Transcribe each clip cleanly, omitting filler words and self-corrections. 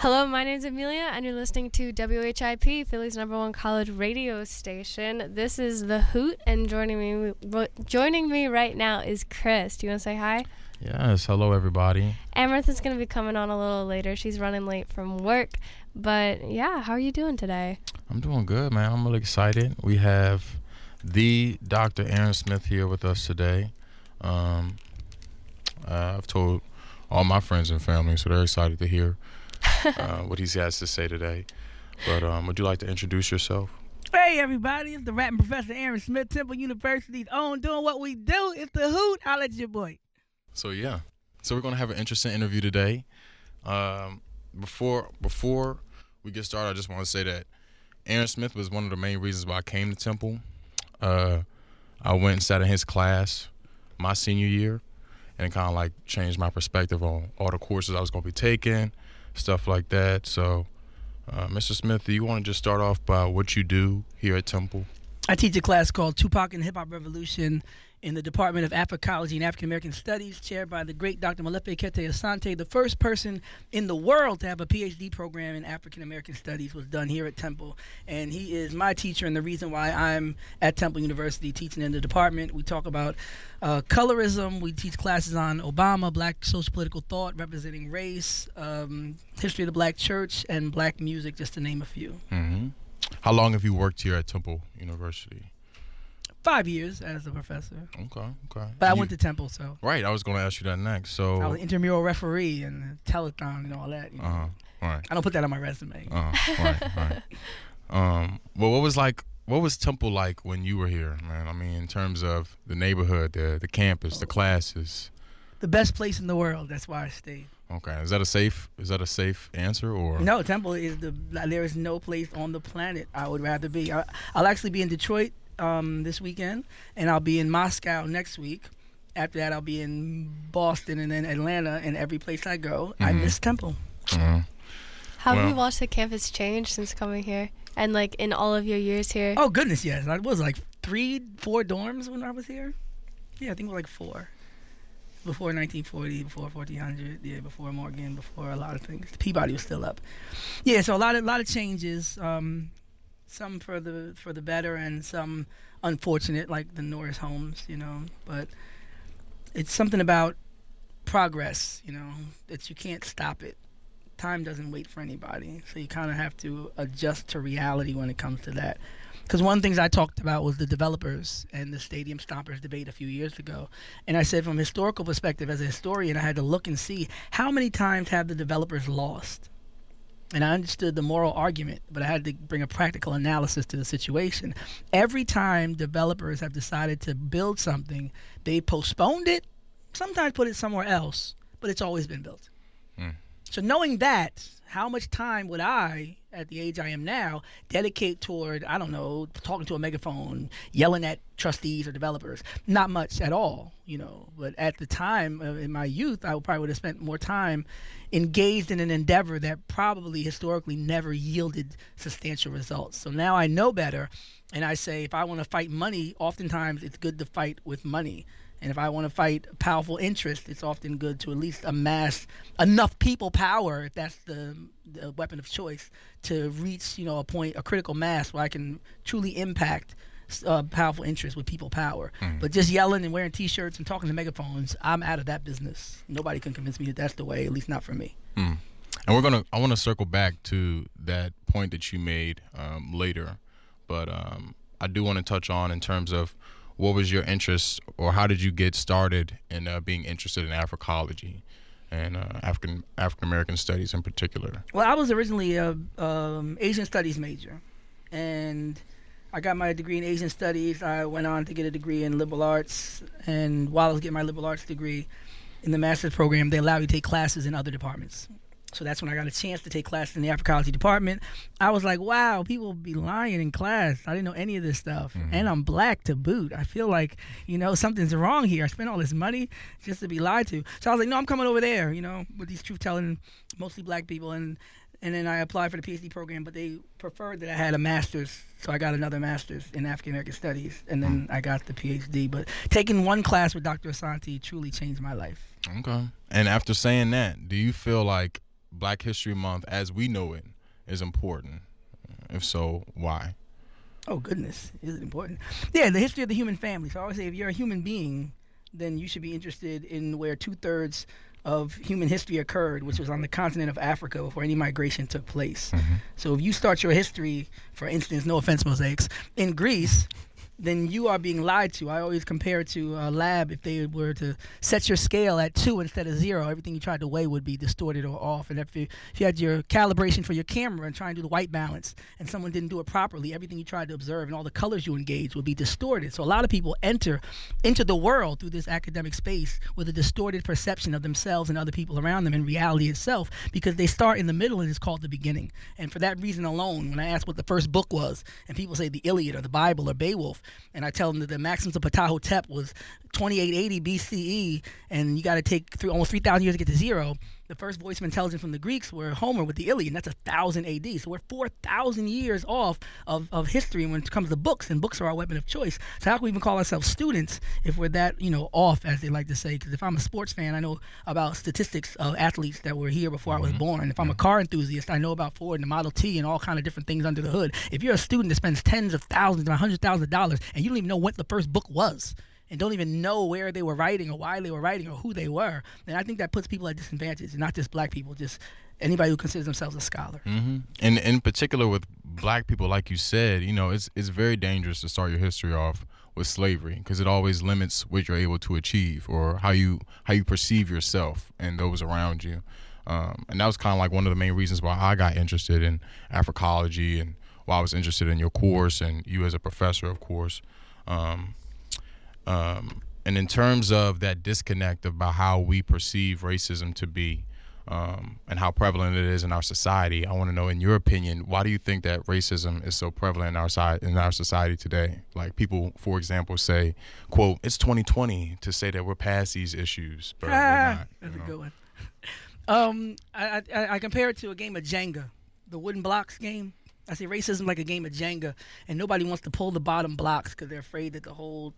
Hello, my name's Amelia, and you're listening to WHIP, Philly's #1 college radio station. This is The Hoot, and joining me right now is Chris. Do you want to say hi? Yes, hello everybody. Amaranth is going to be coming on a little later. She's running late from work, but yeah, how are you doing today? I'm doing good, man. I'm really excited. We have the Dr. Aaron Smith here with us today. I've told all my friends and family, so they're excited to hear what he has to say today. But would you like to introduce yourself? Hey everybody, it's the rapping professor Aaron Smith, Temple University's own, doing what we do. It's The Hoot. I'll let your boy. So yeah, so we're gonna have an interesting interview today. Before we get started, I just want to say that Aaron Smith was one of the main reasons why I came to Temple. I went and sat in his class my senior year, and kind of like changed my perspective on all the courses I was gonna be taking, stuff like that. So, Mr. Smith, do you want to just start off by what you do here at Temple? I teach a class called Tupac and the Hip Hop Revolution in the Department of Africology and African American Studies, chaired by the great Dr. Malefe Kete Asante. The first person in the world to have a PhD program in African American Studies was done here at Temple, and he is my teacher and the reason why I'm at Temple University teaching in the department. We talk about colorism. We teach classes on Obama, black social political thought, representing race, history of the black church, and black music, just to name a few. Mm-hmm. How long have you worked here at Temple University? 5 years as a professor. Okay. But I went to Temple, so. Right, I was going to ask you that next. So I was an intramural referee and telethon and all that. You know? Right. I don't put that on my resume. Right. Well, what was Temple like when you were here, man? I mean, in terms of the neighborhood, the campus, the classes. The best place in the world. That's why I stayed. Okay, is that a safe answer or no? Temple is there is no place on the planet I would rather be. I'll actually be in Detroit. This weekend, and I'll be in Moscow next week. After that, I'll be in Boston and then Atlanta, and every place I go, I miss Temple. Mm-hmm. Have you watched the campus change since coming here and like in all of your years here? Oh, goodness, yes. I was like 3-4 dorms when I was here. Yeah, I think it was like 4. Before 1940, before 1400, yeah, before Morgan, before a lot of things. The Peabody was still up. Yeah, so a lot of changes. Some for the better and some unfortunate, like the Norris homes, you know. But it's something about progress, you know, that you can't stop it. Time doesn't wait for anybody, so you kind of have to adjust to reality when it comes to that. Because one of the things I talked about was the developers and the stadium stompers debate a few years ago. And I said from a historical perspective, as a historian, I had to look and see how many times have the developers lost. And I understood the moral argument, but I had to bring a practical analysis to the situation. Every time developers have decided to build something, they postponed it, sometimes put it somewhere else, but it's always been built. Mm. So knowing that, how much time would I, at the age I am now, dedicate toward, I don't know, talking to a megaphone, yelling at trustees or developers? Not much at all, you know. But at the time, in my youth, I probably would have spent more time engaged in an endeavor that probably historically never yielded substantial results. So now I know better, and I say if I want to fight money, oftentimes it's good to fight with money. And if I want to fight powerful interests, it's often good to at least amass enough people power, if that's the weapon of choice, to reach, you know, a point, a critical mass where I can truly impact powerful interests with people power. Mm. But just yelling and wearing T-shirts and talking to megaphones, I'm out of that business. Nobody can convince me that that's the way, at least not for me. Mm. And I want to circle back to that point that you made later, but I do want to touch on in terms of what was your interest, or how did you get started in being interested in Africology and African-American studies in particular? Well, I was originally an Asian studies major, and I got my degree in Asian studies. I went on to get a degree in liberal arts, and while I was getting my liberal arts degree in the master's program, they allow you to take classes in other departments. So that's when I got a chance to take classes in the Africology department. I was like, wow, people be lying in class. I didn't know any of this stuff. Mm-hmm. And I'm black to boot. I feel like, you know, something's wrong here. I spent all this money just to be lied to. So I was like, no, I'm coming over there, you know, with these truth-telling, mostly black people. And then I applied for the PhD program, but they preferred that I had a master's. So I got another master's in African American Studies. And then I got the PhD. But taking one class with Dr. Asante truly changed my life. Okay. And after saying that, do you feel like Black History Month as we know it is important? If so, why? Oh, goodness. Is it important? Yeah, the history of the human family. So I always say if you're a human being, then you should be interested in where 2/3 of human history occurred, which was on the continent of Africa before any migration took place. Mm-hmm. So if you start your history, for instance, no offense, mosaics, in Greece, then you are being lied to. I always compare it to a lab. If they were to set your scale at 2 instead of 0, everything you tried to weigh would be distorted or off. And if you had your calibration for your camera and trying to do the white balance and someone didn't do it properly, everything you tried to observe and all the colors you engaged would be distorted. So a lot of people enter into the world through this academic space with a distorted perception of themselves and other people around them and reality itself, because they start in the middle and it's called the beginning. And for that reason alone, when I ask what the first book was, and people say the Iliad or the Bible or Beowulf, and I tell them that the Maxims of Ptah Hotep was 2880 BCE, and you got to take almost 3,000 years to get to 0. The first voice of intelligence from the Greeks were Homer with the Iliad, and that's 1,000 AD. So we're 4,000 years off of history when it comes to books, and books are our weapon of choice. So how can we even call ourselves students if we're that, off, as they like to say? Because if I'm a sports fan, I know about statistics of athletes that were here before I was born. If I'm a car enthusiast, I know about Ford and the Model T and all kind of different things under the hood. If you're a student that spends tens of thousands and $100,000 and you don't even know what the first book was, and don't even know where they were writing or why they were writing or who they were, then I think that puts people at disadvantage, not just black people, just anybody who considers themselves a scholar. Mm-hmm. And in particular with black people, like you said, it's very dangerous to start your history off with slavery, because it always limits what you're able to achieve or how you perceive yourself and those around you. And that was kind of like one of the main reasons why I got interested in Africology and why I was interested in your course and you as a professor, of course. And in terms of that disconnect about how we perceive racism to be and how prevalent it is in our society, I want to know, in your opinion, why do you think that racism is so prevalent in our society today? Like people, for example, say, quote, it's 2020 to say that we're past these issues, but we're not. That's a good one. I compare it to a game of Jenga, the wooden blocks game. I say racism like a game of Jenga, and nobody wants to pull the bottom blocks because they're afraid that the whole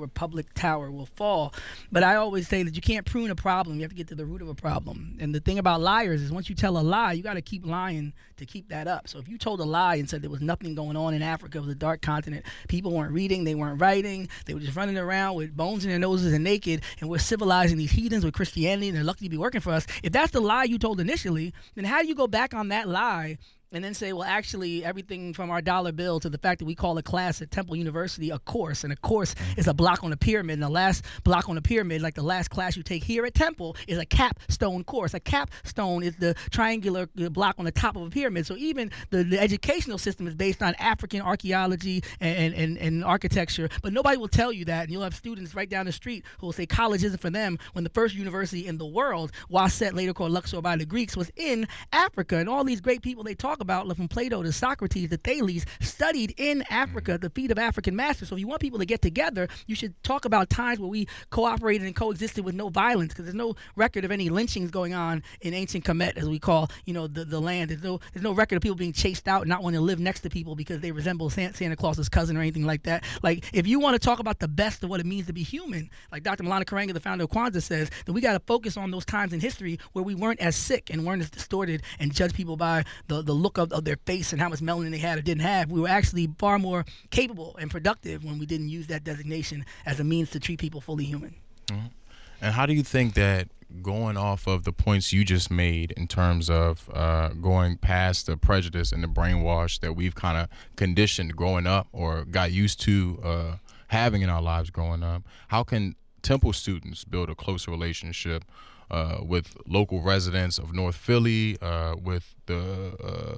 Republic Tower will fall. But I always say that you can't prune a problem. You have to get to the root of a problem. And the thing about liars is once you tell a lie, you got to keep lying to keep that up. So if you told a lie and said there was nothing going on in Africa, it was a dark continent, people weren't reading, they weren't writing, they were just running around with bones in their noses and naked, and we're civilizing these heathens with Christianity and they're lucky to be working for us. If that's the lie you told initially, then how do you go back on that lie and then say, well, actually, everything from our dollar bill to the fact that we call a class at Temple University a course, and a course is a block on a pyramid, and the last block on a pyramid, like the last class you take here at Temple, is a capstone course. A capstone is the triangular block on the top of a pyramid. So even the educational system is based on African archaeology and architecture, but nobody will tell you that, and you'll have students right down the street who will say college isn't for them when the first university in the world, Waset, later called Luxor by the Greeks, was in Africa, and all these great people they talk about, from Plato to Socrates to Thales, studied in Africa, the feet of African masters. So if you want people to get together, you should talk about times where we cooperated and coexisted with no violence, because there's no record of any lynchings going on in ancient Kemet, as we call, the land. There's no record of people being chased out and not wanting to live next to people because they resemble Santa Claus's cousin or anything like that. Like, if you want to talk about the best of what it means to be human, like Dr. Maulana Karanga, the founder of Kwanzaa, says, that we got to focus on those times in history where we weren't as sick and weren't as distorted and judge people by the look of their face and how much melanin they had or didn't have. We were actually far more capable and productive when we didn't use that designation as a means to treat people fully human. Mm-hmm. And how do you think that, going off of the points you just made in terms of going past the prejudice and the brainwash that we've kind of conditioned growing up or got used to having in our lives growing up, how can Temple students build a closer relationship with local residents of North Philly, with the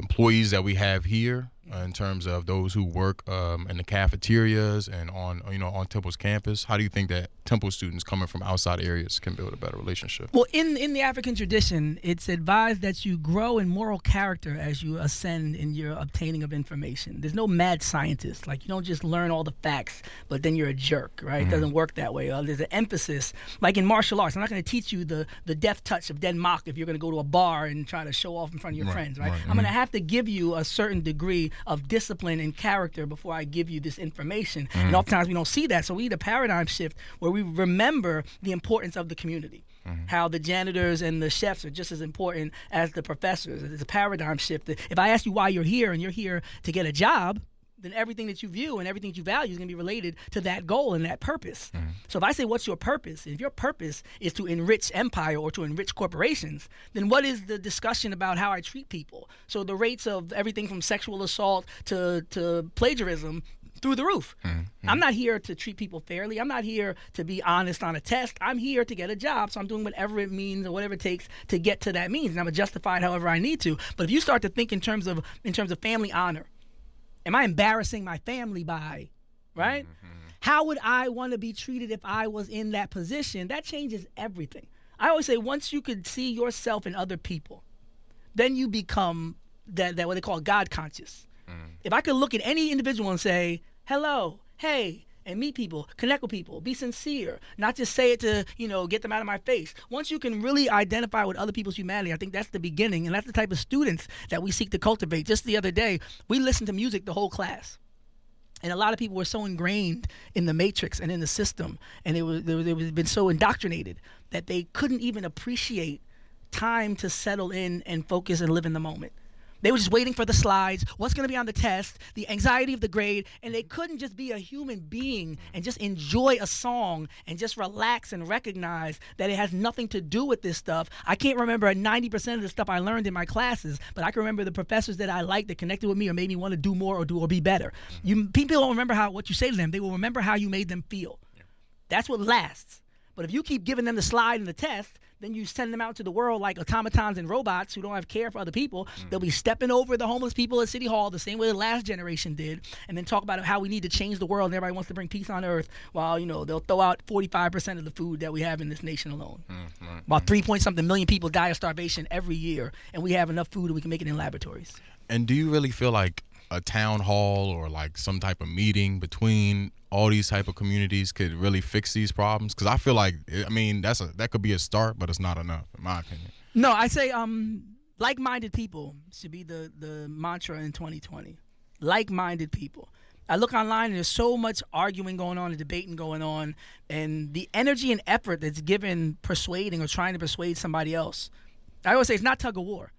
employees that we have here in terms of those who work in the cafeterias and on Temple's campus? How do you think that Temple students coming from outside areas can build a better relationship? Well, in the African tradition, it's advised that you grow in moral character as you ascend in your obtaining of information. There's no mad scientist. Like, you don't just learn all the facts, but then you're a jerk, right? It doesn't work that way. There's an emphasis, like in martial arts. I'm not going to teach you the death touch of Denmark if you're going to go to a bar and try to show off in front of your friends, right? I'm going to have to give you a certain degree of discipline and character before I give you this information. And oftentimes we don't see that. So we need a paradigm shift where we remember the importance of the community. Mm-hmm. How the janitors and the chefs are just as important as the professors. It's a paradigm shift. If I ask you why you're here and you're here to get a job, then everything that you view and everything that you value is going to be related to that goal and that purpose. Mm-hmm. So if I say, what's your purpose? If your purpose is to enrich empire or to enrich corporations, then what is the discussion about how I treat people? So the rates of everything from sexual assault to plagiarism through the roof. Mm-hmm. I'm not here to treat people fairly. I'm not here to be honest on a test. I'm here to get a job, so I'm doing whatever it means or whatever it takes to get to that means, and I'm going to justify it however I need to. But if you start to think in terms of family honor, am I embarrassing my family by, right? Mm-hmm. How would I want to be treated if I was in that position? That changes everything. I always say once you could see yourself in other people, then you become that what they call God conscious. Mm-hmm. If I could look at any individual and say, hello, hey, and meet people, connect with people, be sincere, not just say it to, get them out of my face. Once you can really identify with other people's humanity, I think that's the beginning, and that's the type of students that we seek to cultivate. Just the other day, we listened to music the whole class. And a lot of people were so ingrained in the matrix and in the system, and they were been so indoctrinated that they couldn't even appreciate time to settle in and focus and live in the moment. They were just waiting for the slides, what's going to be on the test, the anxiety of the grade, and they couldn't just be a human being and just enjoy a song and just relax and recognize that it has nothing to do with this stuff. I can't remember 90% of the stuff I learned in my classes, but I can remember the professors that I liked that connected with me or made me want to do more or be better. People don't remember what you say to them. They will remember how you made them feel. Yeah. That's what lasts. But if you keep giving them the slide and the test, then you send them out to the world like automatons and robots who don't have care for other people. Mm. They'll be stepping over the homeless people at City Hall the same way the last generation did, and then talk about how we need to change the world and everybody wants to bring peace on earth while, they'll throw out 45% of the food that we have in this nation alone. Right. About 3-point-something million people die of starvation every year, and we have enough food that we can make it in laboratories. And do you really feel like a town hall or like some type of meeting between all these type of communities could really fix these problems? Because I feel like, that could be a start, but it's not enough, in my opinion. No, I say like-minded people should be the mantra in 2020. Like-minded people. I look online and there's so much arguing going on and debating going on, and the energy and effort that's given persuading or trying to persuade somebody else. I always say it's not tug-of-war.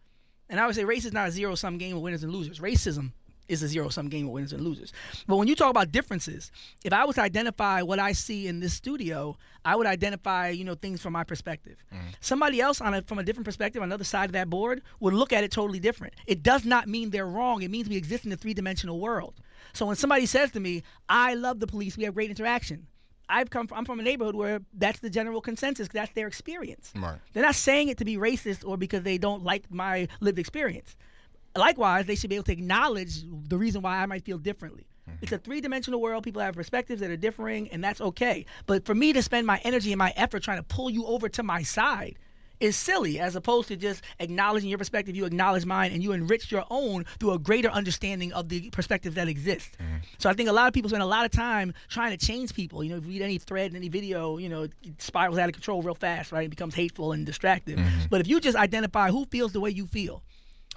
And I always say race is not a zero-sum game with winners and losers. Racism is a zero-sum game with winners and losers. But when you talk about differences, if I was to identify what I see in this studio, I would identify, things from my perspective. Mm-hmm. Somebody else from a different perspective, on the other side of that board, would look at it totally different. It does not mean they're wrong. It means we exist in a three-dimensional world. So when somebody says to me, I love the police, we have great interaction, I'm from a neighborhood where that's the general consensus, that's their experience. Right. They're not saying it to be racist or because they don't like my lived experience. Likewise, they should be able to acknowledge the reason why I might feel differently. Mm-hmm. It's a three-dimensional world. People have perspectives that are differing, and that's okay. But for me to spend my energy and my effort trying to pull you over to my side is silly, as opposed to just acknowledging your perspective, you acknowledge mine, and you enrich your own through a greater understanding of the perspectives that exist. Mm-hmm. So I think a lot of people spend a lot of time trying to change people. If you read any thread, any video, it spirals out of control real fast, right? It becomes hateful and distractive. Mm-hmm. But if you just identify who feels the way you feel,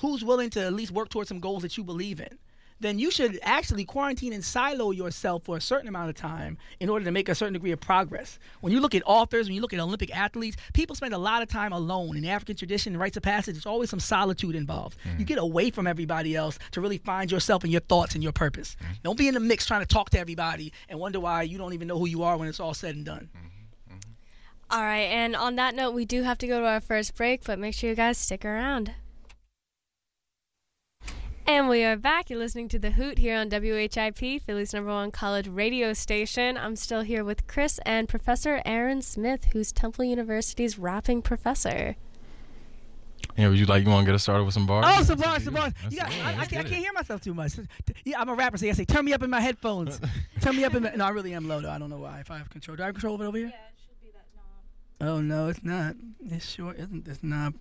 who's willing to at least work towards some goals that you believe in, then you should actually quarantine and silo yourself for a certain amount of time in order to make a certain degree of progress. When you look at authors, when you look at Olympic athletes, people spend a lot of time alone. In the African tradition, rites of passage, there's always some solitude involved. Mm-hmm. You get away from everybody else to really find yourself and your thoughts and your purpose. Mm-hmm. Don't be in the mix trying to talk to everybody and wonder why you don't even know who you are when it's all said and done. Mm-hmm. Mm-hmm. All right, and on that note, we do have to go to our first break, but make sure you guys stick around. And we are back. You're listening to The Hoot here on WHIP, Philly's #1 college radio station. I'm still here with Chris and Professor Aaron Smith, who's Temple University's rapping professor. Yeah, would you want to get us started with some bars? Oh, some bars. I can't hear myself too much. Yeah, I'm a rapper, so I say, turn me up in my headphones. No, I really am low, though. I don't know why. If I have control. Do I have control of it over here? Yeah, it should be that knob. Oh, no, it's not. It sure isn't this knob.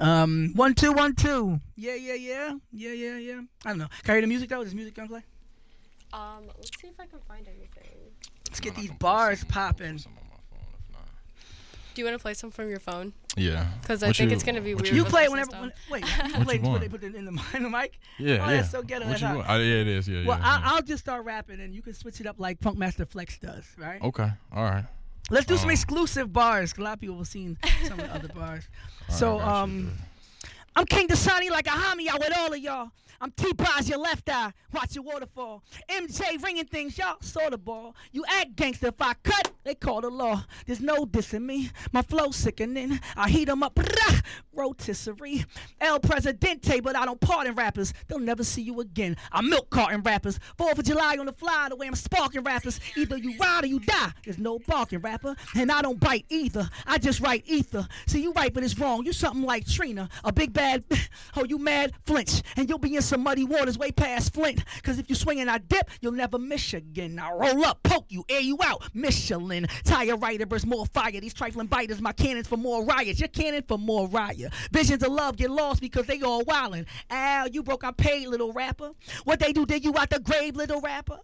1, 2, 1, 2. Yeah. I don't know. Can I hear the music though? Is this music gonna play? Let's see if I can find anything. Let's get these bars popping. Do you want to play some from your phone? Yeah. Because I think it's gonna be weird. You play whenever. They put it in the mic. Yeah. Oh, that's so ghetto. That's hot. Yeah, it is. Yeah. Well, I'll just start rapping and you can switch it up like Funkmaster Flex does, right? Okay. All right. Let's do some exclusive bars, because a lot of people have seen some of the other bars. So, I'm King Dasani like a homie out with all of y'all. I'm T-Boz, your left eye, watch your waterfall. MJ ringing things, y'all saw the ball. You act gangster, if I cut, they call the law. There's no dissing me, my flow sickening. I heat them up, rotisserie. El Presidente, but I don't pardon rappers. They'll never see you again. I milk carton rappers. 4th of July on the fly, the way I'm sparking rappers. Either you ride or you die, there's no barking rapper. And I don't bite either, I just write ether. See, you right, but it's wrong, you something like Trina, a big bad. Oh, you mad? Flinch. And you'll be in some muddy waters way past Flint. Cause if you swing and I dip, you'll never miss again. I roll up, poke you, air you out, Michelin. Tire rider burst more fire. These trifling biters, my cannons for more riots. Your cannon for more riot. Visions of love get lost because they all wildin'. Ow, you broke our paid, little rapper. What they do, dig you out the grave, little rapper.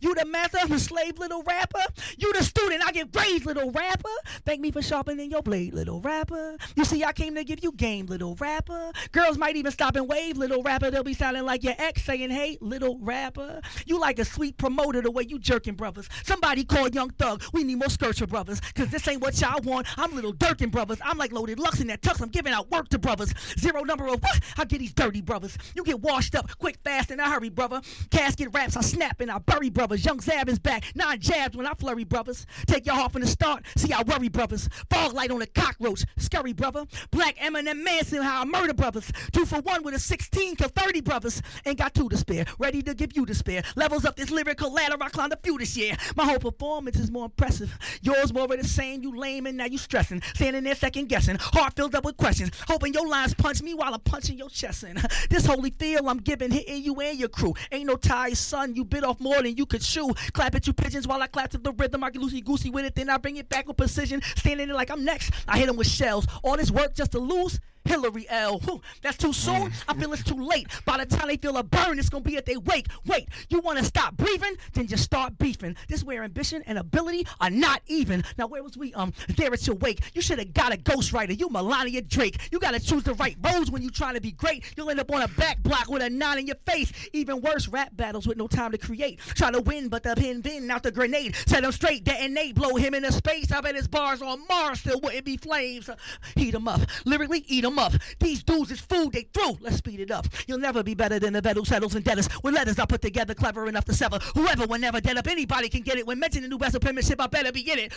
You the master, the slave, little rapper. You the student, I get grades, little rapper. Thank me for sharpening your blade, little rapper. You see, I came to give you game, little rapper. Girls might even stop and wave, little rapper. They'll be sounding like your ex saying, hey, little rapper. You like a sweet promoter the way you jerking brothers. Somebody call Young Thug. We need more Skircher brothers. Cause this ain't what y'all want. I'm little Durkin brothers. I'm like Loaded Lux in that tux. I'm giving out work to brothers. Zero number of what? I get these dirty brothers. You get washed up quick, fast, in a hurry, brother. Casket raps, I snap and I bury brothers. Young Zab is back. 9 jabs when I flurry brothers. Take y'all off from the start. See, I worry brothers. Fog light on a cockroach. Scurry brother. Black Eminem Manson, how I murder brothers. 2 for 1 with a 16 to 30 brothers. Ain't got 2 to spare. Ready to give you the spare. Levels up this lyrical ladder. I climbed a few this year. My whole performance is more impressive. Yours more of the same. You lame and now you stressing. Standing there second guessing. Heart filled up with questions. Hoping your lines punch me while I'm punching your chest in. This holy feel I'm giving, hitting you and your crew. Ain't no tie, son. You bit off more than you could chew. Clap at you pigeons while I clap to the rhythm. I get loosey-goosey with it. Then I bring it back with precision. Standing there like I'm next. I hit him with shells. All this work just to lose. Hillary L. Whew, that's too soon. I feel it's too late. By the time they feel a burn, it's gonna be at they wake. Wait, you wanna stop breathing? Then just start beefing. This where ambition and ability are not even. Now where was we? There at your wake. You should have got a ghostwriter. You Melania Drake. You gotta choose the right roads when you trying to be great. You'll end up on a back block with a knot in your face. Even worse, rap battles with no time to create. Try to win, but the pin out the grenade. Set him straight, detonate, blow him into space. I bet his bars on Mars still wouldn't be flames. Heat him up, lyrically eat him up. These dudes is food they threw. Let's speed it up. You'll never be better than the vet who settles in debtors. With letters I put together, clever enough to sever. Whoever, whenever, dead up. Anybody can get it. When mentioning new vessel penmanship, I better be in it.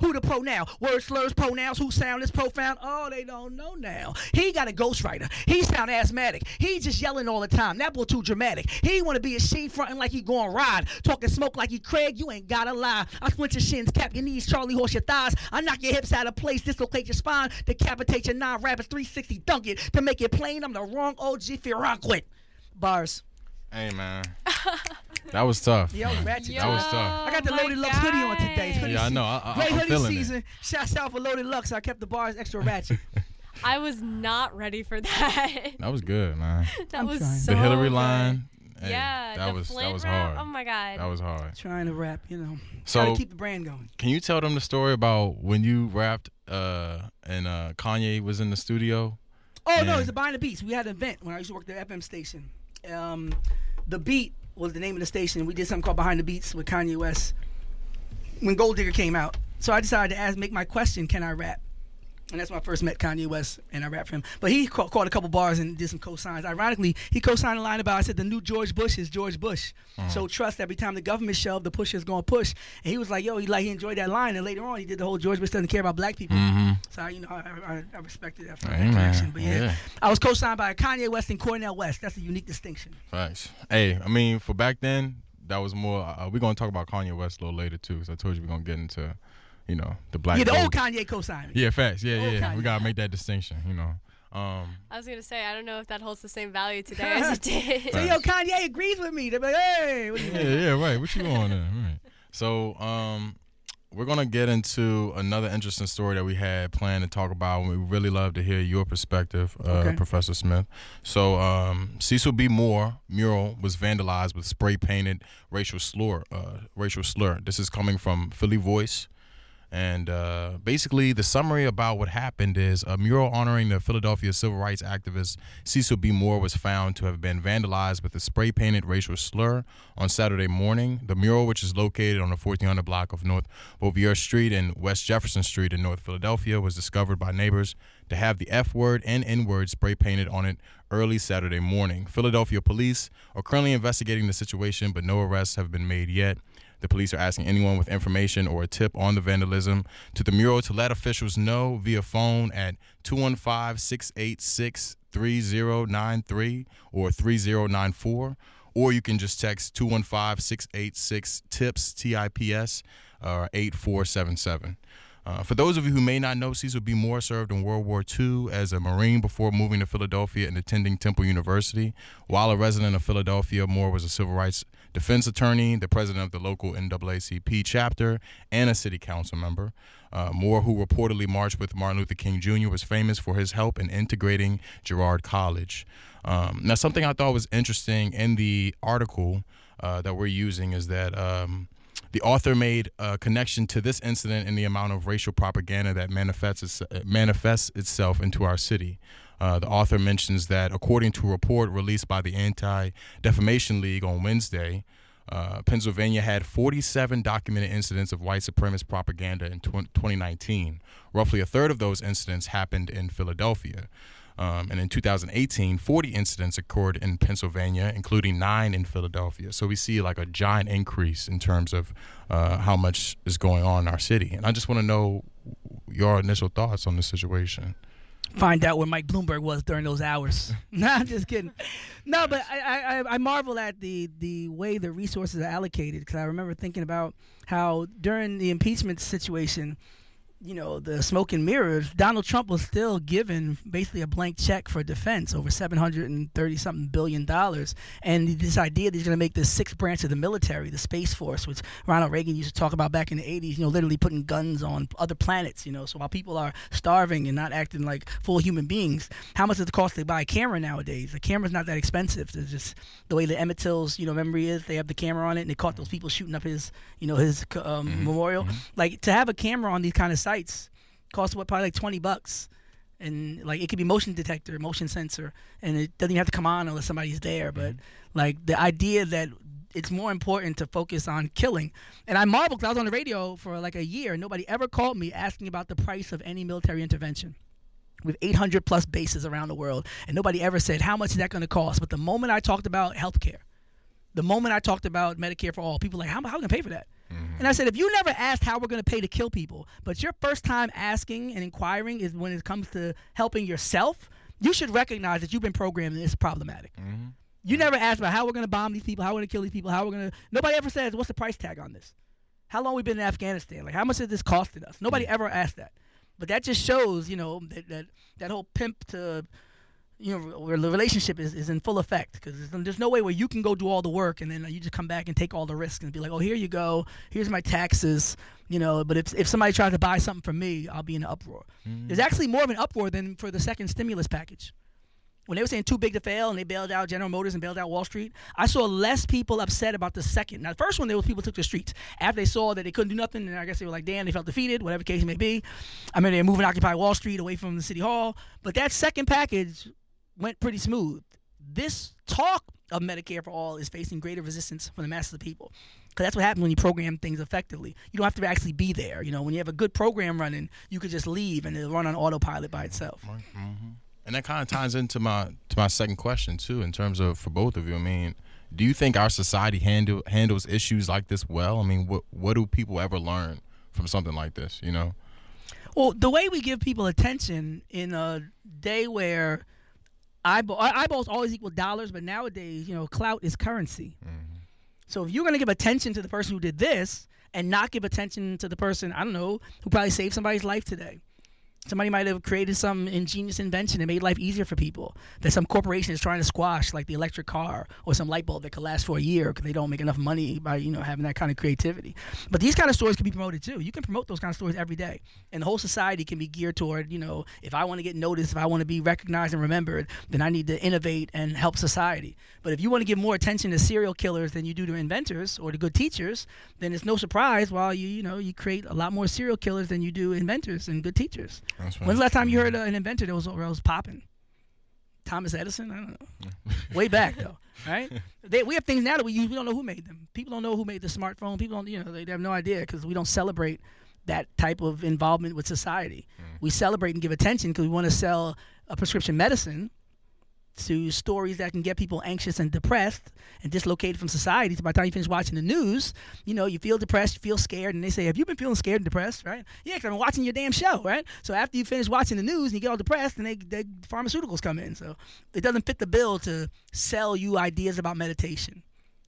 Who the pro now? Word slurs, pronouns, who sound is profound. Oh, they don't know now. He got a ghostwriter. He sound asthmatic. He just yelling all the time. That boy too dramatic. He want to be a she fronting like he going ride. Talking smoke like he Craig. You ain't gotta lie. I splint your shins, cap your knees, Charlie horse your thighs. I knock your hips out of place, dislocate your spine, decapitate your 9 rabbits, 360 dunk it. To make it plain, I'm the wrong OG Ferranquin. Bars. Hey, man. That was tough. Yo, ratchet. Yo, that was tough. I got the Loaded Lux hoodie on today. Hoodie I know. Great I'm hoodie season. It. Shouts out for Loaded Lux. I kept the bars extra ratchet. I was not ready for that. That was good, man. That was so the Hillary line. Hey, yeah, that was hard. Oh my God, that was hard. Trying to rap, you know. So trying to keep the brand going. Can you tell them the story about when you rapped and Kanye was in the studio? Oh no, it was Behind the Beats. We had an event when I used to work at the FM station. The Beat was the name of the station. We did something called Behind the Beats with Kanye West when Gold Digger came out. So I decided to make my question: can I rap? And that's when I first met Kanye West, and I rapped for him. But he caught a couple bars and did some co-signs. Ironically, he co-signed a line about, I said, the new George Bush is George Bush. Uh-huh. So trust every time the government shelved, the pusher is going to push. And he was like, yo, he enjoyed that line. And later on, he did the whole George Bush doesn't care about black people. Mm-hmm. So, I respected that for that connection. But yeah, I was co-signed by Kanye West and Cornel West. That's a unique distinction. Facts. Hey, I mean, for back then, that was more, we're going to talk about Kanye West a little later, too, because I told you we're going to get into the black. Yeah, the old Kanye co-sign. Yeah, facts. Yeah. Kanye. We gotta make that distinction. I was gonna say I don't know if that holds the same value today as it did. So yo, Kanye agrees with me. They're like, hey, what you right. What you going on? Right. So we're gonna get into another interesting story that we had planned to talk about. And we really love to hear your perspective, Professor Smith. So Cecil B. Moore mural was vandalized with spray painted racial slur. This is coming from Philly Voice. And basically, the summary about what happened is a mural honoring the Philadelphia civil rights activist Cecil B. Moore was found to have been vandalized with a spray-painted racial slur on Saturday morning. The mural, which is located on the 1400 block of North Beauvier Street and West Jefferson Street in North Philadelphia, was discovered by neighbors to have the F-word and N-word spray-painted on it early Saturday morning. Philadelphia police are currently investigating the situation, but no arrests have been made yet. The police are asking anyone with information or a tip on the vandalism to the mural to let officials know via phone at 215-686-3093 or 3094, or you can just text 215-686-TIPS, T-I-P-S, 8477. For those of you who may not know, Cecil B. Moore served in World War II as a Marine before moving to Philadelphia and attending Temple University. While a resident of Philadelphia, Moore was a civil rights defense attorney, the president of the local NAACP chapter, and a city council member. Moore, who reportedly marched with Martin Luther King Jr., was famous for his help in integrating Girard College. Now, something I thought was interesting in the article that we're using is that the author made a connection to this incident and the amount of racial propaganda that manifests itself into our city. The author mentions that, according to a report released by the Anti-Defamation League on Wednesday, Pennsylvania had 47 documented incidents of white supremacist propaganda in 2019. Roughly a third of those incidents happened in Philadelphia. And in 2018, 40 incidents occurred in Pennsylvania, including 9 in Philadelphia. So we see like a giant increase in terms of how much is going on in our city. And I just want to know your initial thoughts on the situation. Find out where Mike Bloomberg was during those hours. No, I'm just kidding. No, but I marvel at the way the resources are allocated, because I remember thinking about how during the impeachment situation, you know, the smoke and mirrors, Donald Trump was still given basically a blank check for defense, over $730-something billion. And this idea that he's going to make this sixth branch of the military, the Space Force, which Ronald Reagan used to talk about back in the 80s, you know, literally putting guns on other planets, you know. So while people are starving and not acting like full human beings, how much does it cost to buy a camera nowadays? The camera's not that expensive. It's just the way that Emmett Till's, you know, memory is. They have the camera on it, and they caught those people shooting up his, you know, his memorial. Like, to have a camera on these kind of sites cost what, probably like $20, and like it could be motion detector, motion sensor, and it doesn't even have to come on unless somebody's there. But like the idea that it's more important to focus on killing, and I marveled because I was on the radio for like a year, and nobody ever called me asking about the price of any military intervention. With 800 plus bases around the world, and nobody ever said how much is that going to cost. But the moment I talked about healthcare, the moment I talked about Medicare for all, people were like, how can I pay for that? And I said, if you never asked how we're going to pay to kill people, but your first time asking and inquiring is when it comes to helping yourself, you should recognize that you've been programmed and it's problematic. You never asked about how we're going to bomb these people, how we're going to kill these people, how we're going to... Nobody ever says, what's the price tag on this? How long we've been in Afghanistan? Like, how much has this costed us? Nobody ever asked that. But that just shows, you know, that whole pimp to... You know, where the relationship is in full effect, because there's no way where you can go do all the work and then you just come back and take all the risks and be like, oh, here you go, here's my taxes, you know. But if somebody tries to buy something from me, I'll be in an uproar. There's actually more of an uproar than for the second stimulus package. When they were saying too big to fail and they bailed out General Motors and bailed out Wall Street, I saw less people upset about the second. Now, the first one, there was people took to the streets after they saw that they couldn't do nothing, and I guess they were like, damn, they felt defeated, whatever the case may be. I mean, they were moving Occupy Wall Street away from the City Hall. But that second package went pretty smooth. This talk of Medicare for all is facing greater resistance from the masses of the people, because that's what happens when you program things effectively. You don't have to actually be there. You know, when you have a good program running, you could just leave and it'll run on autopilot by itself. And that kind of ties into my second question too, in terms of, for both of you, I mean, do you think our society handles issues like this well? I mean, what do people ever learn from something like this, you know? Well, the way we give people attention in a day where eyeballs always equal dollars, but nowadays, you know, clout is currency. So if you're going to give attention to the person who did this and not give attention to the person, I don't know, who probably saved somebody's life today, Somebody might have created some ingenious invention that made life easier for people, that some corporation is trying to squash, like the electric car or some light bulb that could last for a year because they don't make enough money by, you know, having that kind of creativity. But these kind of stories can be promoted too. You can promote those kind of stories every day, and the whole society can be geared toward, you know, if I want to get noticed, if I want to be recognized and remembered, then I need to innovate and help society. But if you want to give more attention to serial killers than you do to inventors or to good teachers, then it's no surprise while you create a lot more serial killers than you do inventors and good teachers. When's the last time you heard an inventor that was popping? Thomas Edison? I don't know. Way back, though, right? We have things now that we use. We don't know who made them. People don't know who made the smartphone. People don't, they have no idea because we don't celebrate that type of involvement with society. Mm. We celebrate and give attention because we want to sell a prescription medicine to stories that can get people anxious and depressed and dislocated from society. So by the time you finish watching the news, you feel depressed, you feel scared, and they say, have you been feeling scared and depressed, right? Yeah, because I've been watching your damn show, right? So after you finish watching the news and you get all depressed, and they pharmaceuticals come in. So it doesn't fit the bill to sell you ideas about meditation.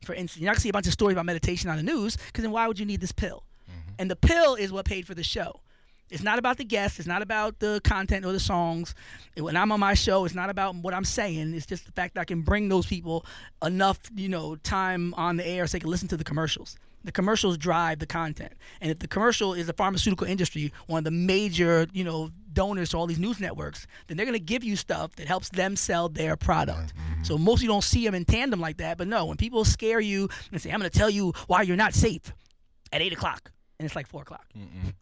For instance, you're not going to see a bunch of stories about meditation on the news, because then why would you need this pill? Mm-hmm. And the pill is what paid for the show. It's not about the guests. It's not about the content or the songs. When I'm on my show, it's not about what I'm saying. It's just the fact that I can bring those people enough, time on the air so they can listen to the commercials. The commercials drive the content. And if the commercial is the pharmaceutical industry, one of the major, donors to all these news networks, then they're going to give you stuff that helps them sell their product. Mm-hmm. So most of you don't see them in tandem like that. But no, when people scare you and say, I'm going to tell you why you're not safe at 8 o'clock, and it's like 4 o'clock. Mm-mm.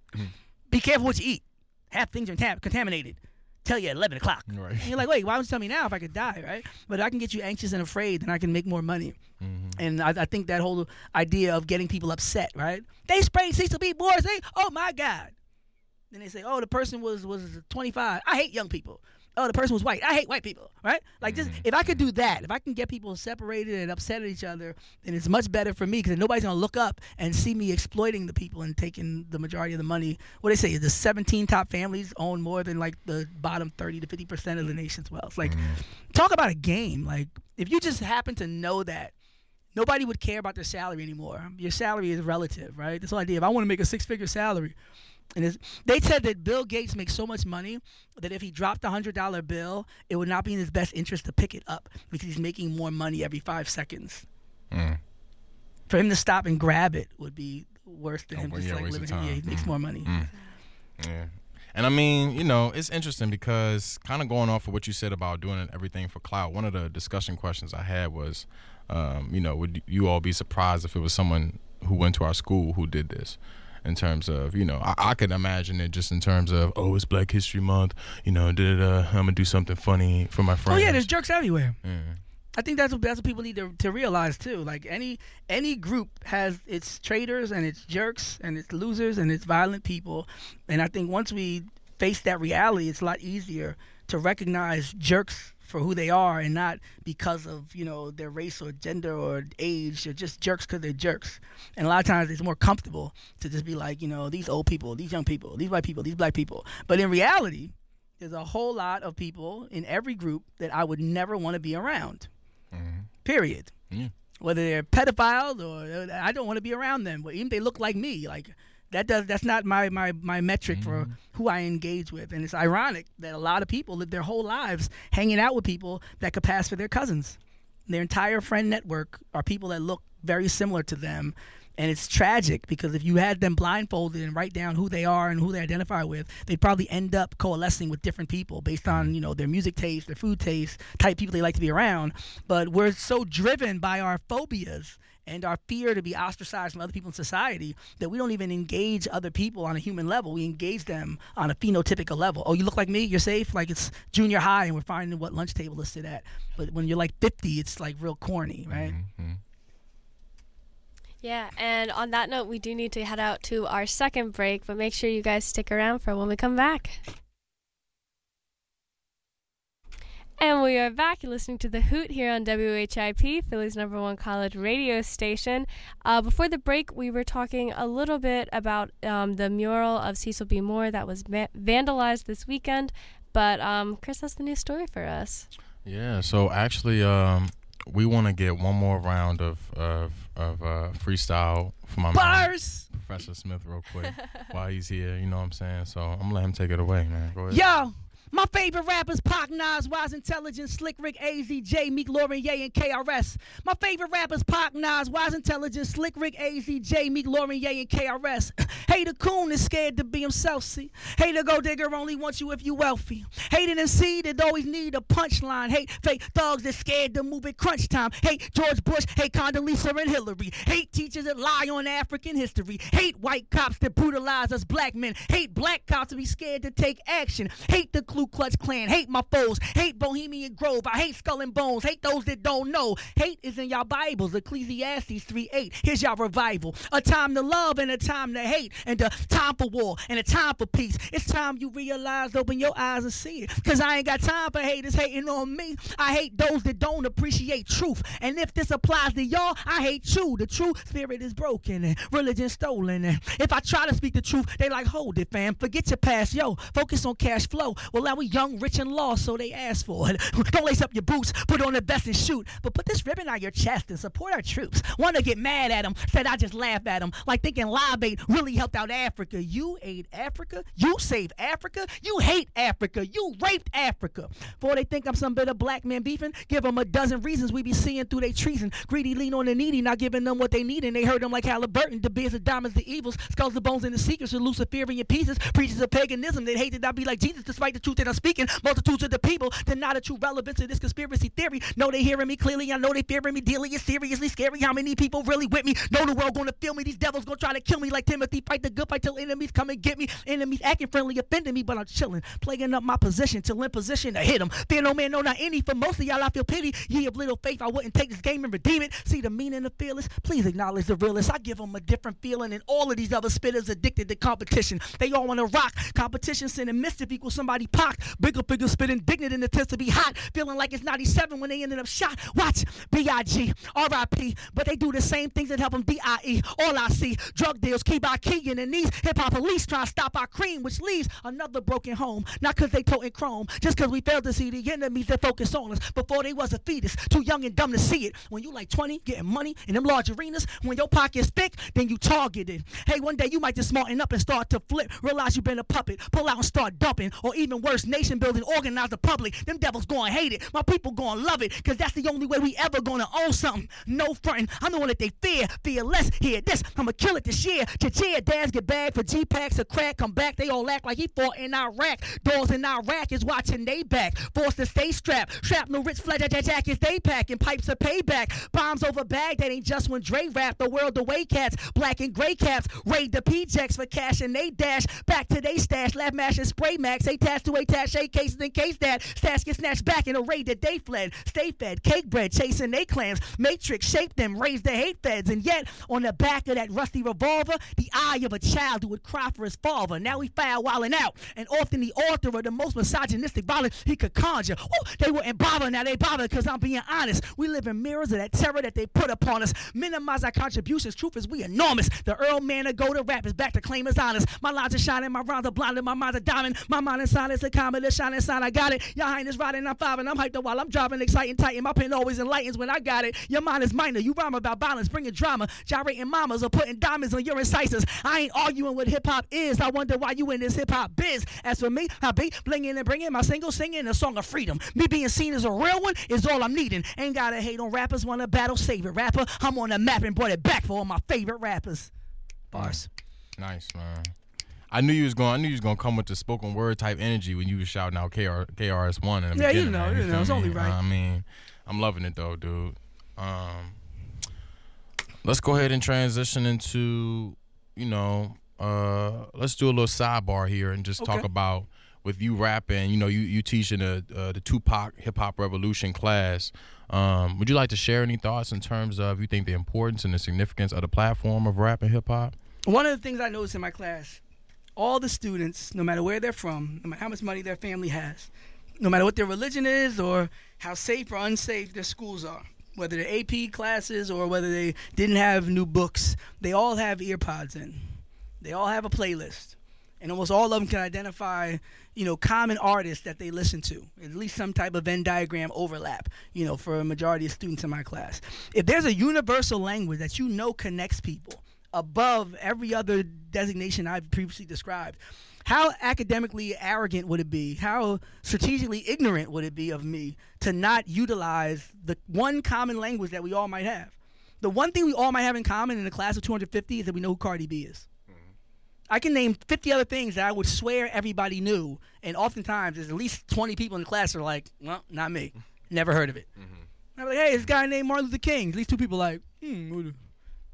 Be careful what you eat. Half things are contaminated. Tell you at 11 o'clock. Right. And you're like, wait, why would you tell me now if I could die, right? But I can get you anxious and afraid, and I can make more money. Mm-hmm. And I think that whole idea of getting people upset, right? They sprayed Cecil B. Moore. Oh, my God. Then they say, oh, the person was 25. I hate young people. Oh, the person was white. I hate white people, right? Like, just if I could do that, if I can get people separated and upset at each other, then it's much better for me because nobody's going to look up and see me exploiting the people and taking the majority of the money. What they say is the 17 top families own more than, like, the bottom 30 to 50% of the nation's wealth. Like, talk about a game. Like, if you just happen to know that, nobody would care about their salary anymore. Your salary is relative, right? This whole idea, if I want to make a six-figure salary, and they said that Bill Gates makes so much money that if he dropped a $100 bill, it would not be in his best interest to pick it up because he's making more money every 5 seconds. Mm. For him to stop and grab it would be worse than him just like living. He makes more money. Mm. Yeah. And I mean, it's interesting because kind of going off of what you said about doing everything for clout, one of the discussion questions I had was, would you all be surprised if it was someone who went to our school who did this? In terms of, I could imagine it just in terms of, it's Black History Month, I'm going to do something funny for my friends. Oh, yeah, there's jerks everywhere. Yeah. I think that's what people need to realize, too. Like, any group has its traitors and its jerks and its losers and its violent people. And I think once we face that reality, it's a lot easier to recognize jerks for who they are and not because of, their race or gender or age. They're just jerks because they're jerks. And a lot of times it's more comfortable to just be like, these old people, these young people, these white people, these Black people. But in reality, there's a whole lot of people in every group that I would never want to be around. Mm-hmm. Period. Yeah. Whether they're pedophiles or I don't want to be around them. But even if they look like me, like that's not my metric for who I engage with. And it's ironic that a lot of people live their whole lives hanging out with people that could pass for their cousins. Their entire friend network are people that look very similar to them. And it's tragic because if you had them blindfolded and write down who they are and who they identify with, they'd probably end up coalescing with different people based on, their music taste, their food taste, type people they like to be around. But we're so driven by our phobias and our fear to be ostracized from other people in society that we don't even engage other people on a human level. We engage them on a phenotypical level. Oh, you look like me? You're safe? Like it's junior high and we're finding what lunch table to sit at. But when you're like 50, it's like real corny, right? Mm-hmm. Yeah, and on that note, we do need to head out to our second break, but make sure you guys stick around for when we come back. And we are back. You're listening to The Hoot here on WHIP, Philly's #1 college radio station. Before the break, we were talking a little bit about the mural of Cecil B. Moore that was vandalized this weekend, but Chris has the new story for us. Yeah, so actually... we want to get one more round of freestyle for my bars. Professor Smith real quick while he's here. You know what I'm saying? So I'm going to let him take it away, man. Go ahead. Yo, my favorite rappers, Pac, Nas, Wise Intelligence, Slick Rick, AZJ, Meek, Lauren, Ye, and KRS. My favorite rappers, Pac, Nas, Wise Intelligence, Slick Rick, AZJ, Meek, Lauren, Ye, and KRS. Hater Coon is scared to be himself, see. Hater Go Digger only wants you if you wealthy. Hating and seed that always need a punchline. Hate fake thugs that scared to move at crunch time. Hate George Bush, hate Condoleezza and Hillary. Hate teachers that lie on African history. Hate white cops that brutalize us black men. Hate black cops to be scared to take action. Hate the Ku Klux Klan, hate my foes, hate Bohemian Grove, I hate Skull and Bones, hate those that don't know. Hate is in y'all Bibles, Ecclesiastes 3:8. Here's y'all revival. A time to love and a time to hate, and a time for war and a time for peace. It's time you realize, open your eyes and see it, cause I ain't got time for haters hating on me. I hate those that don't appreciate truth, and if this applies to y'all, I hate you. The true spirit is broken and religion stolen, and if I try to speak the truth, they like, hold it fam, forget your past, yo, focus on cash flow. Well, now we young, rich, and lost, so they ask for it. Don't lace up your boots, put on the vest and shoot. But put this ribbon on your chest and support our troops. Wanna get mad at them, said I just laugh at them. Like thinking Live Aid really helped out Africa. You aid Africa, you save Africa, you hate Africa, you raped Africa. Before they think I'm some bitter black man beefing, give them a dozen reasons we be seeing through they treason. Greedy, lean on the needy, not giving them what they need, and they hurt them like Halliburton. The beers, the diamonds, the evils, skulls, the bones, and the secrets of Luciferian pieces. Preachers of paganism, they hated I be like Jesus despite the truth that I'm speaking. Multitudes of the people deny the true relevance of this conspiracy theory. No, they hearing me clearly. I know they fearing me dearly. It's seriously scary. How many people really with me? Know the world gonna feel me. These devils gonna try to kill me. Like Timothy, fight the good fight till enemies come and get me. Enemies acting friendly, offending me, but I'm chilling, playing up my position till in position to hit them. Fear no man, no not any. For most of y'all, I feel pity. Ye of little faith, I wouldn't take this game and redeem it. See the meaning of fearless? Please acknowledge the realist. I give them a different feeling, and all of these other spitters addicted to competition. They all wanna rock. Competition, sin, and mischief equals somebody. Pock, bigger figure spit indignant in the test to be hot, feeling like it's 97 when they ended up shot. Watch B.I.G. R.I.P. But they do the same things that help them D.I.E. All I see, drug deals key by key in the knees. Hip hop police trying to stop our cream, which leaves another broken home. Not cause they toting chrome, just cause we failed to see the enemies that focus on us. Before they was a fetus, too young and dumb to see it. When you like 20, getting money in them large arenas, when your pocket's thick, then you targeted. Hey, one day you might just smarten up and start to flip. Realize you've been a puppet, pull out and start dumping, or even worse, nation building, organize the public. Them devils gonna hate it. My people gonna love it, cause that's the only way we ever gonna own something. No frontin', I'm the one that they fear. Fear less, hear this, I'ma kill it this year. Cha-cha, dads get bagged for G-packs of crack. Come back, they all act like he fought in Iraq. Dogs in Iraq is watching they back. Forced to stay strapped. Shrapnel rich flat jackets they packing. Pipes of payback. Bombs over Baghdad ain't just when Dre rapped. The world away cats, black and gray caps. Raid the PJs for cash and they dash. Back to they stash, laugh, mash, and spray max. They task to attache cases in case that stash get snatched back in a raid that they fled. Stay fed, cake bread, chasing they clams. Matrix shaped them, raised the hate feds. And yet, on the back of that rusty revolver, the eye of a child who would cry for his father. Now he fired wildin' out, and often the author of the most misogynistic violence he could conjure. Ooh, they wouldn't bother, now they bother, cause I'm being honest. We live in mirrors of that terror that they put upon us. Minimize our contributions, truth is we enormous. The Earl man to go to rap is back to claim his honors. My lines are shining, my rhymes are blinding, my mind's a diamond, my mind is silence, a comedy, the shining sign, I got it. Your highness riding, I'm five and I'm hyped while I'm driving, exciting, tighten. My pen always enlightens when I got it. Your mind is minor, you rhyme about violence, bringing drama, gyrating mamas or putting diamonds on your incisors. I ain't arguing what hip hop is, I wonder why you in this hip hop biz. As for me, I be blinging and bringing my single, singing a song of freedom. Me being seen as a real one is all I'm needing. Ain't gotta hate on rappers, wanna battle, save it, rapper. I'm on the map and brought it back for all my favorite rappers. Bars. Nice, man. I knew you was gonna come with the spoken word type energy when you was shouting out KRS-One. And yeah, you know, it's only right. I mean, I'm loving it though, dude. Let's go ahead and transition into, let's do a little sidebar here and just talk about with you rapping. You know, you teaching the Tupac Hip Hop Revolution class. Would you like to share any thoughts in terms of you think the importance and the significance of the platform of rap and hip hop? One of the things I noticed in my class. All the students, no matter where they're from, no matter how much money their family has, no matter what their religion is or how safe or unsafe their schools are, whether they're AP classes or whether they didn't have new books, they all have earpods in. They all have a playlist. And almost all of them can identify, common artists that they listen to. At least some type of Venn diagram overlap, for a majority of students in my class. If there's a universal language that connects people, above every other designation I've previously described. How academically arrogant would it be? How strategically ignorant would it be of me to not utilize the one common language that we all might have? The one thing we all might have in common in the class of 250 is that we know who Cardi B is. I can name 50 other things that I would swear everybody knew, and oftentimes there's at least 20 people in the class that are like, well, not me. Never heard of it. Mm-hmm. I'm like, hey, this guy named Martin Luther King. At least two people are like,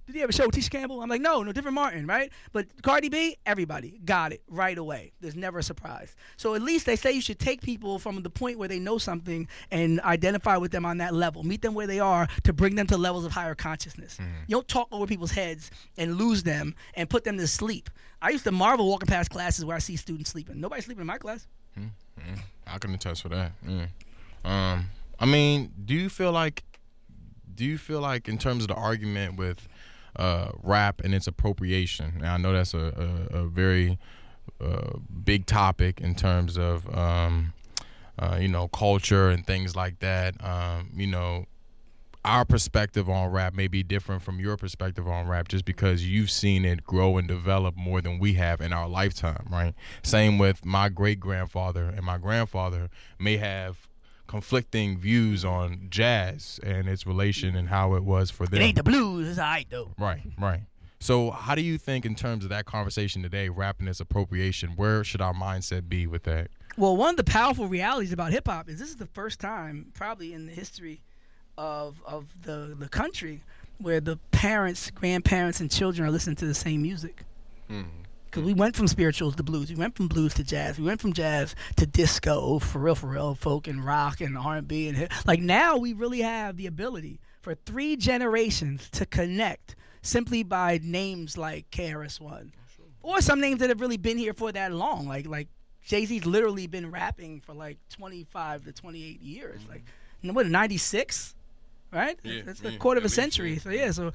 did he have a show with Tisha Campbell? I'm like, no, different Martin, right? But Cardi B, everybody got it right away. There's never a surprise. So at least they say you should take people from the point where they know something and identify with them on that level. Meet them where they are to bring them to levels of higher consciousness. Mm-hmm. You don't talk over people's heads and lose them and put them to sleep. I used to marvel walking past classes where I see students sleeping. Nobody's sleeping in my class. Mm-hmm. I can attest for that. Yeah. I mean, do you feel like in terms of the argument with rap and its appropriation? Now, I know that's a very big topic in terms of culture and things like that. Our perspective on rap may be different from your perspective on rap just because you've seen it grow and develop more than we have in our lifetime, right? Same with my great-grandfather, and my grandfather may have conflicting views on jazz and its relation and how it was for them. It ain't the blues, it's all right, though. Right. So how do you think in terms of that conversation today, rap and its appropriation, where should our mindset be with that? Well, one of the powerful realities about hip-hop is this is the first time probably in the history of the country where the parents, grandparents, and children are listening to the same music. Mm-hmm. Because we went from spirituals to blues. We went from blues to jazz. We went from jazz to disco, for real, folk and rock and R&B. And like now we really have the ability for three generations to connect simply by names like KRS-One. Sure. Or some names that have really been here for that long. Like Jay-Z's literally been rapping for like 25 to 28 years. Mm-hmm. Like, what, 96? Right? Yeah, that's a quarter of a century. Sure. So...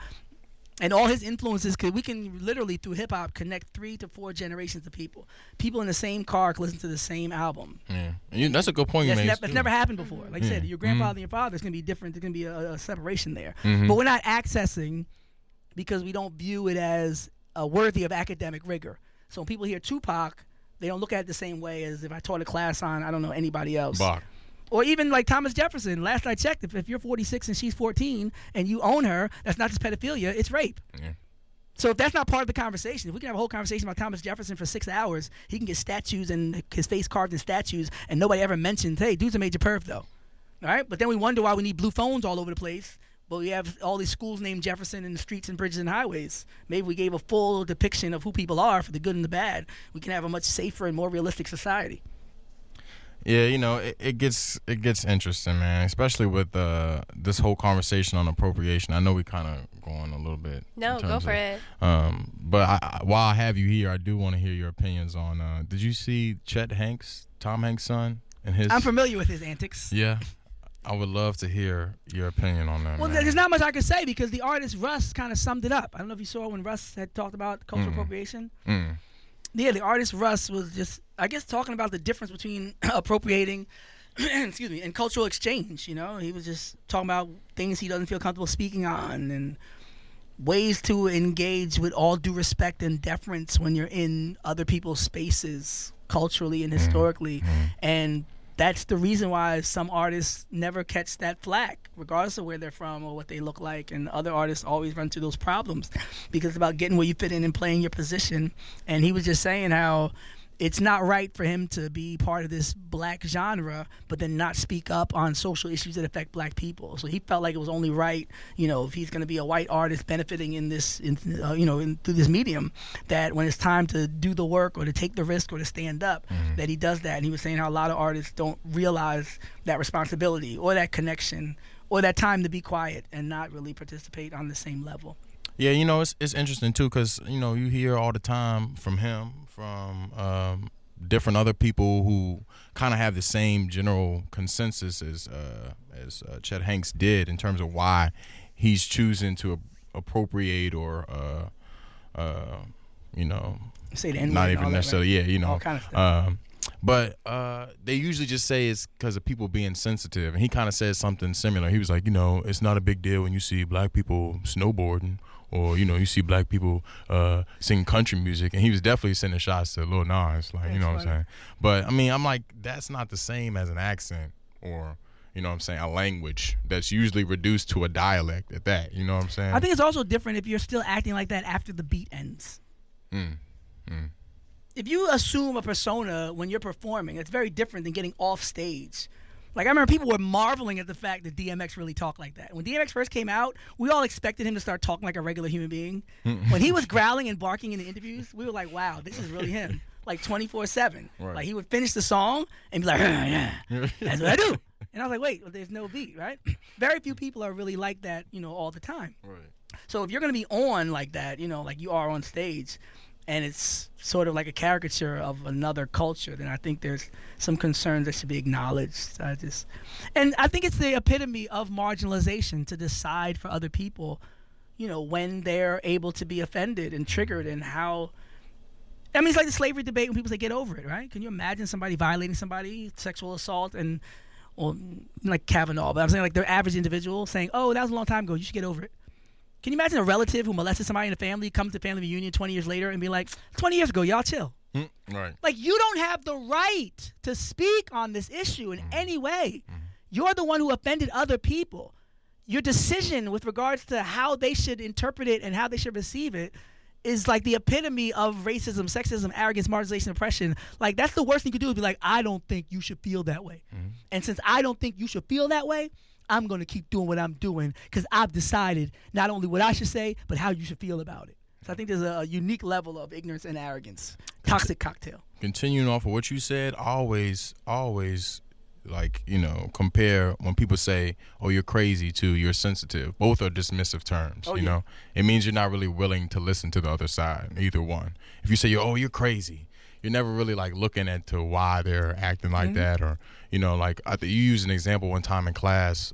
And all his influences, because we can literally, through hip-hop, connect 3 to 4 generations of people. People in the same car can listen to the same album. Yeah. And that's a good point you made. That's never happened before. Like I said, your grandfather and your father, it's going to be different. There's going to be a separation there. Mm-hmm. But we're not accessing because we don't view it as worthy of academic rigor. So when people hear Tupac, they don't look at it the same way as if I taught a class on, I don't know, anybody else. Bach. Or even like Thomas Jefferson. Last I checked, if you're 46 and she's 14 and you own her, that's not just pedophilia, it's rape. Yeah. So if that's not part of the conversation, if we can have a whole conversation about Thomas Jefferson for 6 hours, he can get statues and his face carved in statues and nobody ever mentions, hey, dude's a major perv though. All right? But then we wonder why we need blue phones all over the place, but we have all these schools named Jefferson and the streets and bridges and highways. Maybe we gave a full depiction of who people are for the good and the bad. We can have a much safer and more realistic society. Yeah, it gets interesting, man, especially with this whole conversation on appropriation. I know we kind of going a little bit. No, go for it. But while I have you here, I do want to hear your opinions on, did you see Chet Hanks, Tom Hanks' son? And his? I'm familiar with his antics. Yeah. I would love to hear your opinion on that. Well, man, There's not much I can say because the artist Russ kind of summed it up. I don't know if you saw when Russ had talked about cultural appropriation. Yeah, the artist Russ was just, I guess, talking about the difference between appropriating, and cultural exchange. He was just talking about things he doesn't feel comfortable speaking on and ways to engage with all due respect and deference when you're in other people's spaces culturally and historically. And that's the reason why some artists never catch that flack, regardless of where they're from or what they look like. And other artists always run through those problems because it's about getting where you fit in and playing your position. And he was just saying how it's not right for him to be part of this black genre, but then not speak up on social issues that affect black people. So he felt like it was only right, if he's going to be a white artist benefiting in this, through this medium, that when it's time to do the work or to take the risk or to stand up, that he does that. And he was saying how a lot of artists don't realize that responsibility or that connection or that time to be quiet and not really participate on the same level. Yeah, it's interesting too, because you hear all the time from him, from different other people who kind of have the same general consensus as Chet Hanks did in terms of why he's choosing to appropriate or say the N-word, not even necessarily, all kind of stuff. But they usually just say it's because of people being sensitive. And he kind of says something similar. He was like, you know, it's not a big deal when you see black people snowboarding or, you know, you see black people sing country music. And he was definitely sending shots to Lil Nas, like, you know what I'm saying? But, I mean, I'm like, that's not the same as an accent or, you know what I'm saying, a language that's usually reduced to a dialect at that. You know what I'm saying? I think it's also different if you're still acting like that after the beat ends. If you assume a persona when you're performing, it's very different than getting off stage. Like, I remember people were marveling at the fact that DMX really talked like that. When DMX first came out, we all expected him to start talking like a regular human being. When he was growling and barking in the interviews, we were like, wow, this is really him. Like, 24/7. Like, he would finish the song and be like, that's what I do. And I was like, wait, well, there's no beat, right? Very few people are really like that, you know, all the time. So if you're going to be on like that, you know, like you are on stage, and it's sort of like a caricature of another culture, then I think there's some concerns that should be acknowledged. And I think it's the epitome of marginalization to decide for other people, you know, when they're able to be offended and triggered and how. I mean, it's like the slavery debate when people say get over it, right? Can you imagine somebody violating somebody, sexual assault, and or like Kavanaugh, but I'm saying like their average individual saying, oh, that was a long time ago, you should get over it. Can you imagine a relative who molested somebody in the family come to family reunion 20 years later and be like, 20 years ago, y'all chill. Right. Like, you don't have the right to speak on this issue in any way. You're the one who offended other people. Your decision with regards to how they should interpret it and how they should receive it is like the epitome of racism, sexism, arrogance, marginalization, oppression. Like, that's the worst thing you could do is be like, I don't think you should feel that way. And since I don't think you should feel that way, I'm going to keep doing what I'm doing because I've decided not only what I should say, but how you should feel about it. So I think there's a unique level of ignorance and arrogance. Toxic cocktail. Continuing off of what you said, always, like, you know, compare when people say, oh, you're crazy to you're sensitive. Both are dismissive terms, know. It means you're not really willing to listen to the other side, either one. If you say, oh, you're crazy, you're never really like looking at to why they're acting like that, or you know, like you used an example one time in class.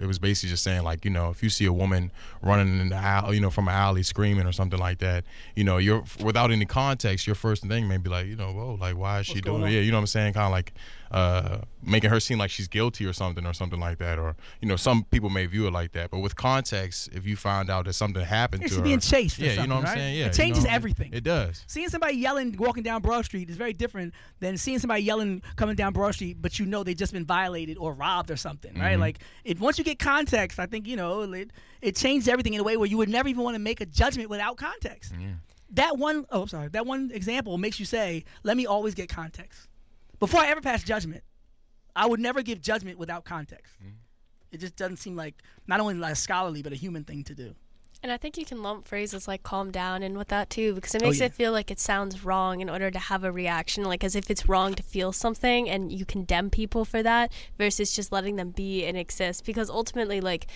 It was basically just saying like, you know, if you see a woman running in the alley, you know, from an alley screaming or something like that, you know, you're without any context, your first thing may be like, you know, whoa, like why is she doing that? Yeah, you know what I'm saying? Kind of like making her seem like she's guilty or something like that, or you know, some people may view it like that. But with context, if you find out that something happened to her, she's being chased. Yeah, you know what I'm saying? Yeah, it changes everything. It does. Seeing somebody yelling walking down Broad Street is very different than seeing somebody yelling coming down Broad Street, but you know they've just been violated or robbed or something, right? Like, if once you get context, I think, you know, it changes everything in a way where you would never even want to make a judgment without context. That one example makes you say, let me always get context. Before I ever pass judgment, I would never give judgment without context. It just doesn't seem like, not only like scholarly, but a human thing to do. And I think you can lump phrases like calm down in with that too, because it makes it feel like it sounds wrong in order to have a reaction, like as if it's wrong to feel something and you condemn people for that versus just letting them be and exist. Because ultimately, like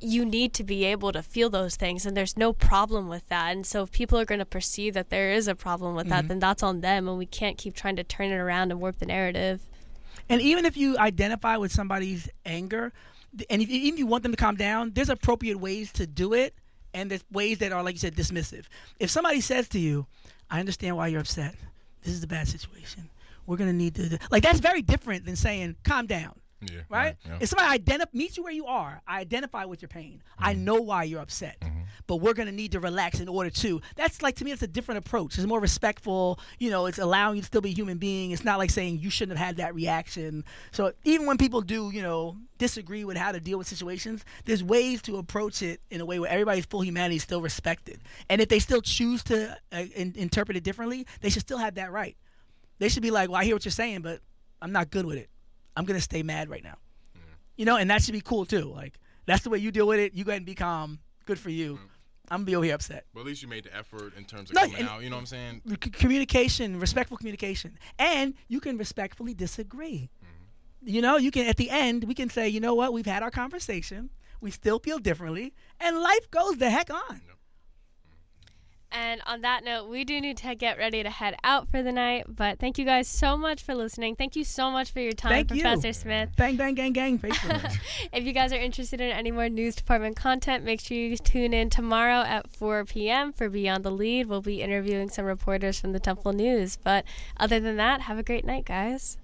you need to be able to feel those things, and there's no problem with that. And so if people are going to perceive that there is a problem with that, then that's on them, and we can't keep trying to turn it around and warp the narrative. And even if you identify with somebody's anger, and even if you want them to calm down, there's appropriate ways to do it, and there's ways that are, like you said, dismissive. If somebody says to you, I understand why you're upset. This is a bad situation. We're going to need to... Like, that's very different than saying, calm down, right? If somebody meets you where you are, I identify with your pain. I know why you're upset, but we're going to need to relax in order to... That's, like, to me, it's a different approach. It's more respectful. You know, it's allowing you to still be a human being. It's not like saying you shouldn't have had that reaction. So even when people do, you know... disagree with how to deal with situations, there's ways to approach it in a way where everybody's full humanity is still respected. And if they still choose to interpret it differently, they should still have that right. They should be like, well, I hear what you're saying, but I'm not good with it. I'm going to stay mad right now. You know, and that should be cool too. Like, that's the way you deal with it. You go ahead and be calm. Good for you. I'm going to be over here upset. Well, at least you made the effort in terms of coming out. You know what I'm saying? Communication, respectful communication. And you can respectfully disagree. You know, you can, at the end, we can say, you know what, we've had our conversation, we still feel differently, and life goes the heck on. And on that note, we do need to get ready to head out for the night. But thank you guys so much for listening. Thank you so much for your time, Professor Smith. Bang, bang, gang, gang. If you guys are interested in any more news department content, make sure you tune in tomorrow at 4 p.m. for Beyond the Lead. We'll be interviewing some reporters from the Temple News. But other than that, have a great night, guys.